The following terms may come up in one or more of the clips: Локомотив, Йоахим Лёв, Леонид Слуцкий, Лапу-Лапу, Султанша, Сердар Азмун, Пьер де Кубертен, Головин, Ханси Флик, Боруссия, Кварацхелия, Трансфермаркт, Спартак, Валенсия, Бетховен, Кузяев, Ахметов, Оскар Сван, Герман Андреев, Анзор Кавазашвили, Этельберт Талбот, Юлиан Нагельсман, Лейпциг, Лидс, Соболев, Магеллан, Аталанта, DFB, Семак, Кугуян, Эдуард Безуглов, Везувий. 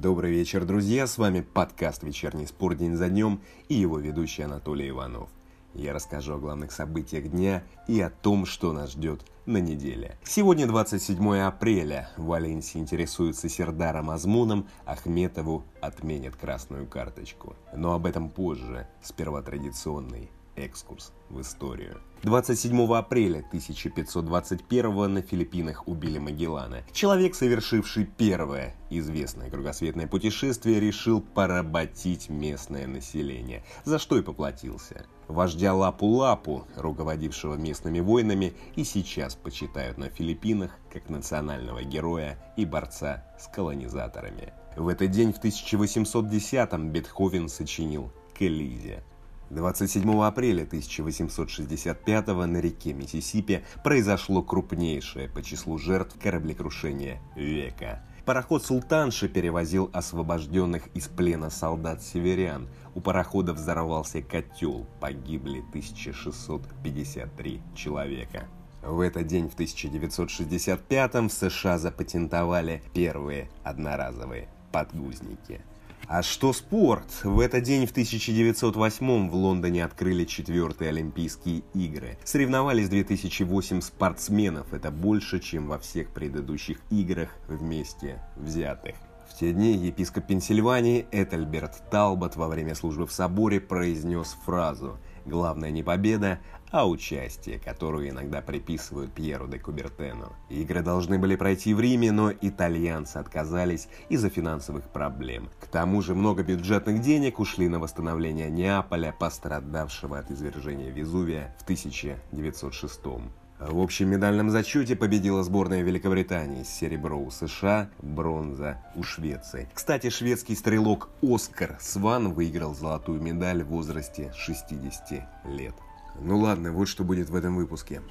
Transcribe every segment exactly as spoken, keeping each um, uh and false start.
Добрый вечер, друзья, с вами подкаст «Вечерний спорт день за днем» и его ведущий Анатолий Иванов. Я расскажу о главных событиях дня и о том, что нас ждет на неделе. Сегодня двадцать седьмое апреля. Валенсия интересуется Сердаром Азмуном, Ахметову отменят красную карточку. Но об этом позже, сперва традиционный экскурс в историю. двадцать седьмого апреля тысяча пятьсот двадцать первого на Филиппинах убили Магеллана. Человек, совершивший первое известное кругосветное путешествие, решил поработить местное население, за что и поплатился. Вождя Лапу-Лапу, руководившего местными войнами, и сейчас почитают на Филиппинах как национального героя и борца с колонизаторами. В этот день в тысяча восемьсот десятом Бетховен сочинил «Колизия». двадцать седьмого апреля тысяча восемьсот шестьдесят пятого на реке Миссисипи произошло крупнейшее по числу жертв кораблекрушение века. Пароход «Султанша» перевозил освобожденных из плена солдат-северян. У парохода взорвался котел, погибли тысяча шестьсот пятьдесят три человека. В этот день в тысяча девятьсот шестьдесят пятом в США запатентовали первые одноразовые подгузники. А что спорт? В этот день в тысяча девятьсот восьмом в Лондоне открыли четвертые Олимпийские игры. Соревновались две тысячи восемь спортсменов, это больше, чем во всех предыдущих играх вместе взятых. В те дни епископ Пенсильвании Этельберт Талбот во время службы в соборе произнес фразу «Главное не победа, а участие», которую иногда приписывают Пьеру де Кубертену. Игры должны были пройти в Риме, но итальянцы отказались из-за финансовых проблем. К тому же много бюджетных денег ушли на восстановление Неаполя, пострадавшего от извержения Везувия в тысяча девятьсот шестом. В общем медальном зачете победила сборная Великобритании, серебро у США, бронза у Швеции. Кстати, шведский стрелок Оскар Сван выиграл золотую медаль в возрасте шестидесяти лет. Ну ладно, вот что будет в этом выпуске.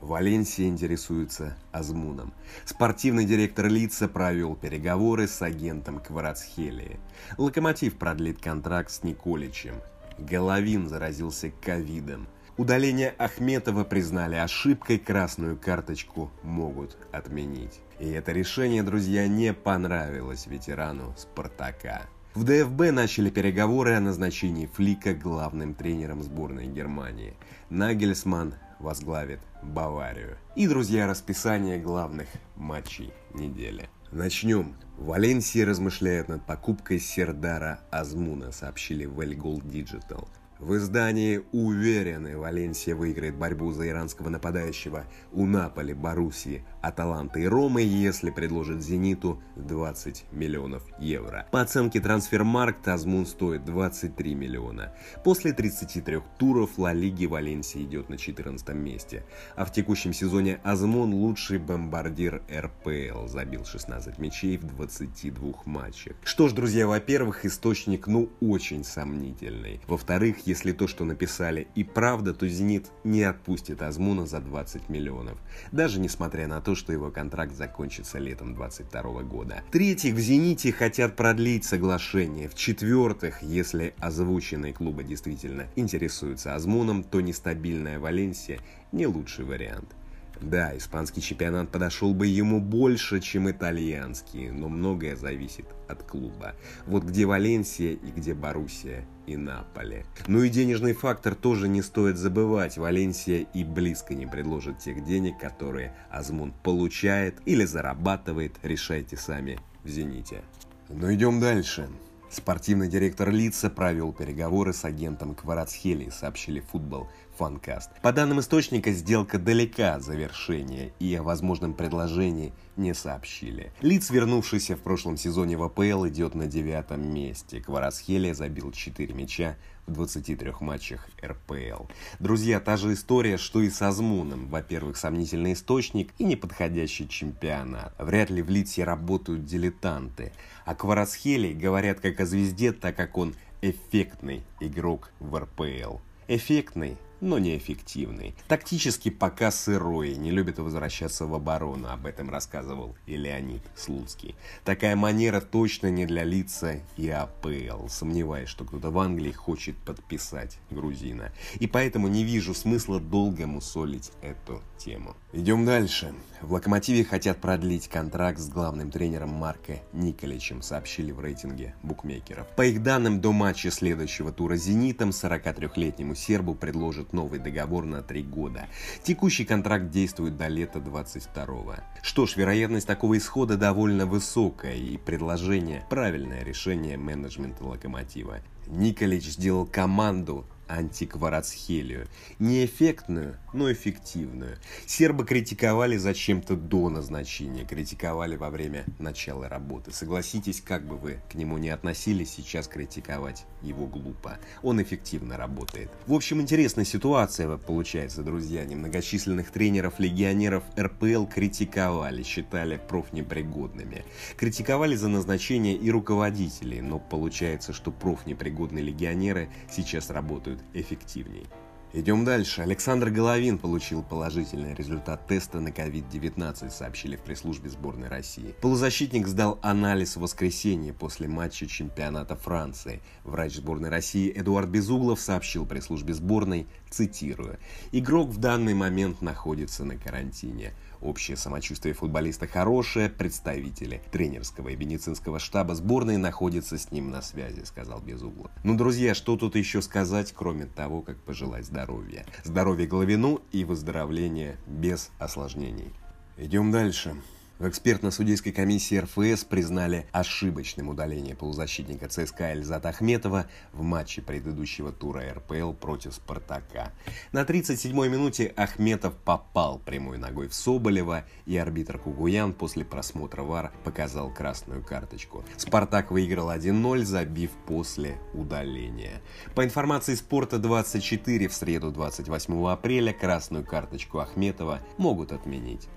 Валенсия интересуется Азмуном. Спортивный директор Лидса провел переговоры с агентом Кварацхелии. Локомотив продлит контракт с Николичем. Головин заразился ковидом. Удаление Ахметова признали ошибкой, красную карточку могут отменить. И это решение, друзья, не понравилось ветерану «Спартака». В ДФБ начали переговоры о назначении Флика главным тренером сборной Германии. Нагельсман возглавит Баварию. И, друзья, расписание главных матчей недели. Начнем. Валенсия размышляет над покупкой Сердара Азмуна, сообщили в El Gol Digital. В издании уверены, Валенсия выиграет борьбу за иранского нападающего у Наполи, Боруссии, Аталанты и Ромы, если предложит «Зениту» двадцать миллионов евро. По оценке «Трансфермаркт» Азмун стоит двадцать три миллиона. После тридцати трёх туров Ла Лиги Валенсия идет на четырнадцатом месте. А в текущем сезоне Азмун лучший бомбардир эр пэ эл, забил шестнадцать мячей в двадцати двух матчах. Что ж, друзья, во-первых, источник ну очень сомнительный. Во-вторых, если то, что написали, и правда, то «Зенит» не отпустит Азмуна за двадцать миллионов, даже несмотря на то, что его контракт закончится летом двадцать второго года. В-третьих, в «Зените» хотят продлить соглашение. В-четвертых, если озвученные клубы действительно интересуются Азмуном, то нестабильная Валенсия не лучший вариант. Да, испанский чемпионат подошел бы ему больше, чем итальянский, но многое зависит от клуба. Вот где Валенсия и где Боруссия и Наполи. Ну и денежный фактор тоже не стоит забывать. Валенсия и близко не предложит тех денег, которые Азмун получает или зарабатывает, решайте сами в «Зените». Но идем дальше. Спортивный директор Лидса провел переговоры с агентом Кварацхелии, сообщили «Футбол Фанкаст». По данным источника, сделка далека от завершения и о возможном предложении не сообщили. Лидс, вернувшийся в прошлом сезоне в а пэ эл, идет на девятом месте. Кварацхелия забил четыре мяча в двадцати трёх матчах эр пэ эл. Друзья, та же история, что и с Азмуном. Во-первых, сомнительный источник и неподходящий чемпионат. Вряд ли в Лидсе работают дилетанты. О Кварацхелии говорят как о звезде, так как он эффектный игрок в эр пэ эл. Эффектный но неэффективный. Тактически пока сырой, не любит возвращаться в оборону, об этом рассказывал и Леонид Слуцкий. Такая манера точно не для Лидса и АПЛ. Сомневаюсь, что кто-то в Англии хочет подписать грузина. И поэтому не вижу смысла долго мусолить эту тему. Идем дальше. В «Локомотиве» хотят продлить контракт с главным тренером Марко Николичем, сообщили в рейтинге букмекеров. По их данным, до матча следующего тура с «Зенитом» сорокатрёхлетнему сербу предложат новый договор на три года. Текущий контракт действует до лета двадцать второго. Что ж, вероятность такого исхода довольно высокая, и предложение – правильное решение менеджмента «Локомотива». Николич сделал команду антикварацхелию. Неэффектную, но эффективную. Серба критиковали зачем-то до назначения, критиковали во время начала работы. Согласитесь, как бы вы к нему ни относились, сейчас критиковать его глупо. Он эффективно работает. В общем, интересная ситуация получается, друзья. Немногочисленных тренеров-легионеров эр пэ эл критиковали, считали профнепригодными. Критиковали за назначение и руководителей, но получается, что профнепригодные легионеры сейчас работают эффективней. Идем дальше. Александр Головин получил положительный результат теста на ковид девятнадцать, сообщили в пресс-службе сборной России. Полузащитник сдал анализ в воскресенье после матча чемпионата Франции. Врач сборной России Эдуард Безуглов сообщил пресс-службе сборной, цитирую: «Игрок в данный момент находится на карантине. Общее самочувствие футболиста хорошее, представители тренерского и медицинского штаба сборной находятся с ним на связи», — сказал Безуглов. Ну, друзья, что тут еще сказать, кроме того, как пожелать здоровья. Здоровье Головину и выздоровление без осложнений. Идем дальше. В экспертно-судейской комиссии эр эф эс признали ошибочным удаление полузащитника цэ эс ка а Эльзата Ахметова в матче предыдущего тура эр пэ эл против «Спартака». На тридцать седьмой минуте Ахметов попал прямой ногой в Соболева, и арбитр Кугуян после просмотра ВАР показал красную карточку. «Спартак» выиграл один ноль, забив после удаления. По информации «Спорта двадцать четыре», в среду двадцать восьмого апреля красную карточку Ахметова могут отменить.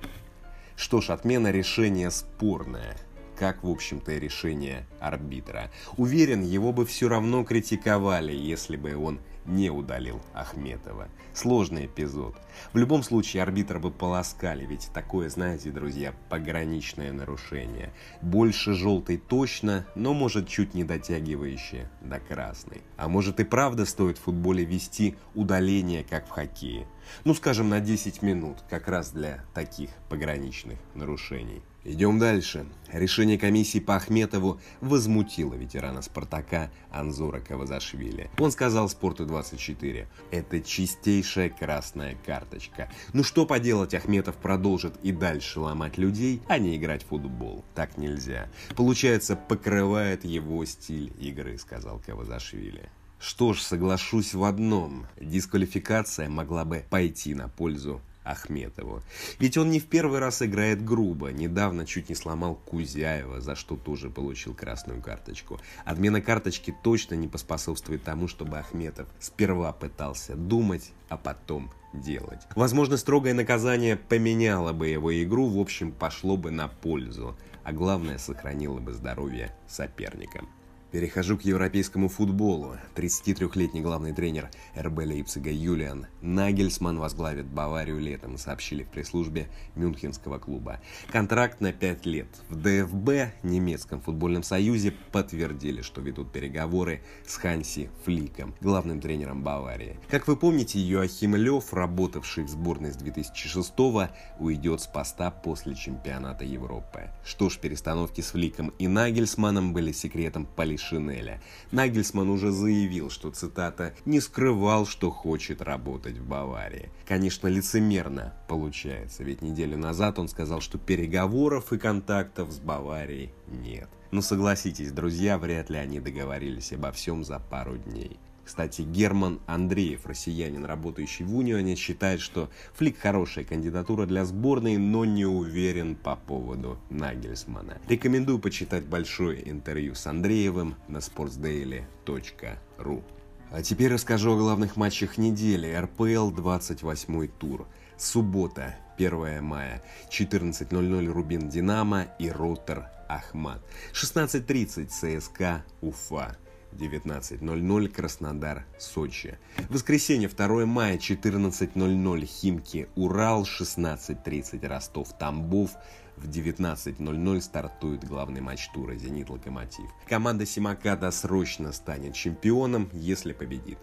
Что ж, отмена решения спорная, как, в общем-то, и решение арбитра. Уверен, его бы все равно критиковали, если бы он не удалил Ахметова. Сложный эпизод. В любом случае, арбитра бы полоскали, ведь такое, знаете, друзья, пограничное нарушение. Больше желтой точно, но, может, чуть не дотягивающее до красной. А может, и правда стоит в футболе вести удаление, как в хоккее. Ну, скажем, на десять минут, как раз для таких пограничных нарушений. Идем дальше. Решение комиссии по Ахметову возмутило ветерана «Спартака» Анзора Кавазашвили. Он сказал «Спорту двадцать четыре», это чистейшая красная карточка. Ну что поделать, Ахметов продолжит и дальше ломать людей, а не играть в футбол. Так нельзя. Получается, покрывает его стиль игры, сказал Кавазашвили. Что ж, соглашусь в одном. Дисквалификация могла бы пойти на пользу Ахметову. Ведь он не в первый раз играет грубо. Недавно чуть не сломал Кузяева, за что тоже получил красную карточку. Отмена карточки точно не поспособствует тому, чтобы Ахметов сперва пытался думать, а потом делать. Возможно, строгое наказание поменяло бы его игру, в общем, пошло бы на пользу. А главное, сохранило бы здоровье соперникам. Перехожу к европейскому футболу. тридцатитрёхлетний главный тренер эр бэ Лейпцига Юлиан Нагельсман возглавит Баварию летом, сообщили в пресс-службе мюнхенского клуба. Контракт на пять лет. В дэ эф бэ, немецком футбольном союзе, подтвердили, что ведут переговоры с Ханси Фликом, главным тренером Баварии. Как вы помните, Йоахим Лёв, работавший в сборной с две тысячи шестого, уйдет с поста после чемпионата Европы. Что ж, перестановки с Фликом и Нагельсманом были секретом полишения Шинеля. Нагельсман уже заявил, что, цитата, «не скрывал, что хочет работать в Баварии». Конечно, лицемерно получается, ведь неделю назад он сказал, что переговоров и контактов с Баварией нет. Но согласитесь, друзья, вряд ли они договорились обо всем за пару дней. Кстати, Герман Андреев, россиянин, работающий в Унионе, считает, что Флик хорошая кандидатура для сборной, но не уверен по поводу Нагельсмана. Рекомендую почитать большое интервью с Андреевым на спортсдейли точка ру. А теперь расскажу о главных матчах недели. эр пэ эл двадцать восьмой тур. Суббота, первого мая, четырнадцать ноль ноль Рубин Динамо и Ротор Ахмат. шестнадцать тридцать ЦСКА Уфа. девятнадцать ноль-ноль Краснодар, Сочи. Воскресенье второго мая, четырнадцать ноль-ноль Химки, Урал, шестнадцать тридцать Ростов, Тамбов. В девятнадцать ноль-ноль стартует главный матч тура «Зенит-Локомотив». Команда Семака досрочно станет чемпионом, если победит.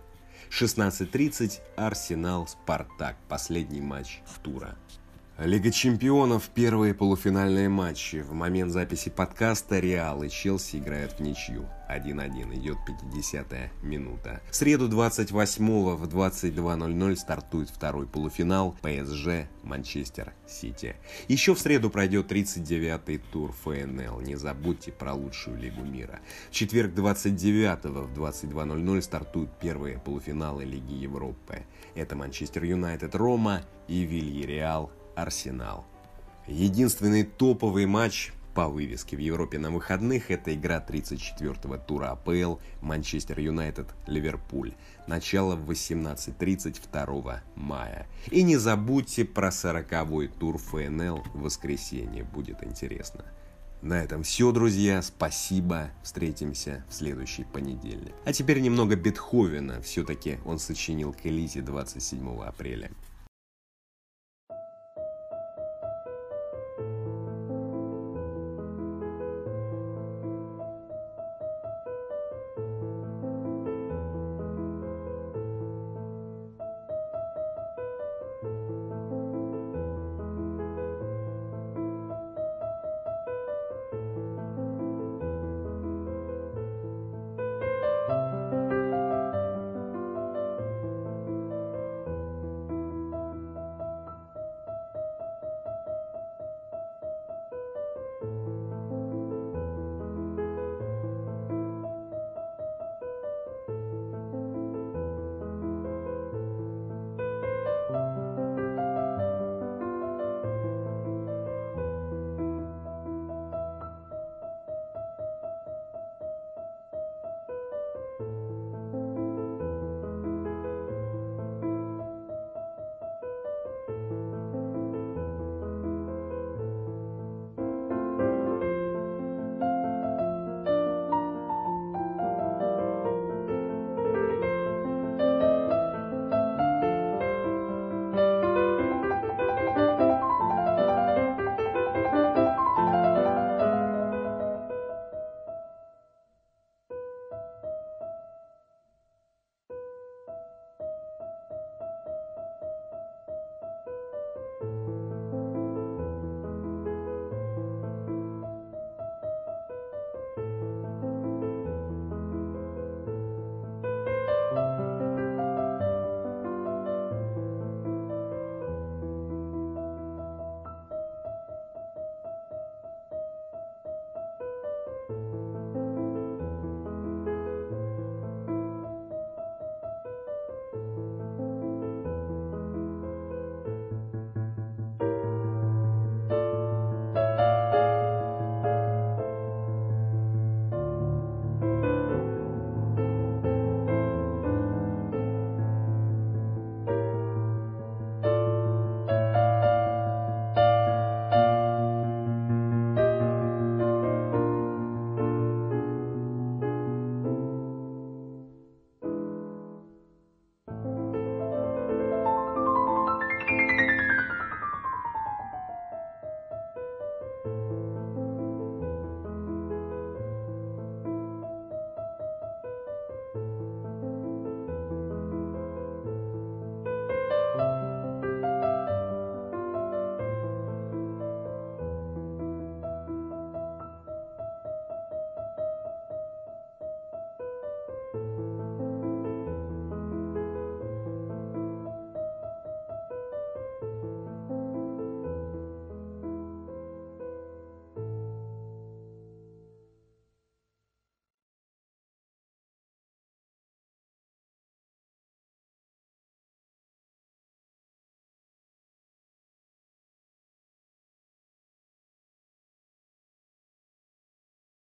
шестнадцать тридцать Арсенал-Спартак, последний матч тура. Лига чемпионов, первые полуфинальные матчи. В момент записи подкаста Реал и Челси играют в ничью. один-один, идет пятидесятая минута. В среду двадцать восьмого в двадцать два ноль-ноль стартует второй полуфинал ПСЖ Манчестер Сити. Еще в среду пройдет тридцать девятый тур ФНЛ. Не забудьте про лучшую лигу мира. В четверг двадцать девятого в двадцать два ноль-ноль стартуют первые полуфиналы Лиги Европы. Это Манчестер Юнайтед Рома и Вильяреал Арсенал. Единственный топовый матч по вывеске в Европе на выходных — это игра тридцать четвертого тура АПЛ Манчестер Юнайтед Ливерпуль. Начало в восемнадцать тридцать второго мая. И не забудьте про сороковой тур ФНЛ в воскресенье. Будет интересно. На этом все, друзья. Спасибо. Встретимся в следующий понедельник. А теперь немного Бетховена. Все-таки он сочинил к Элизе двадцать седьмого апреля.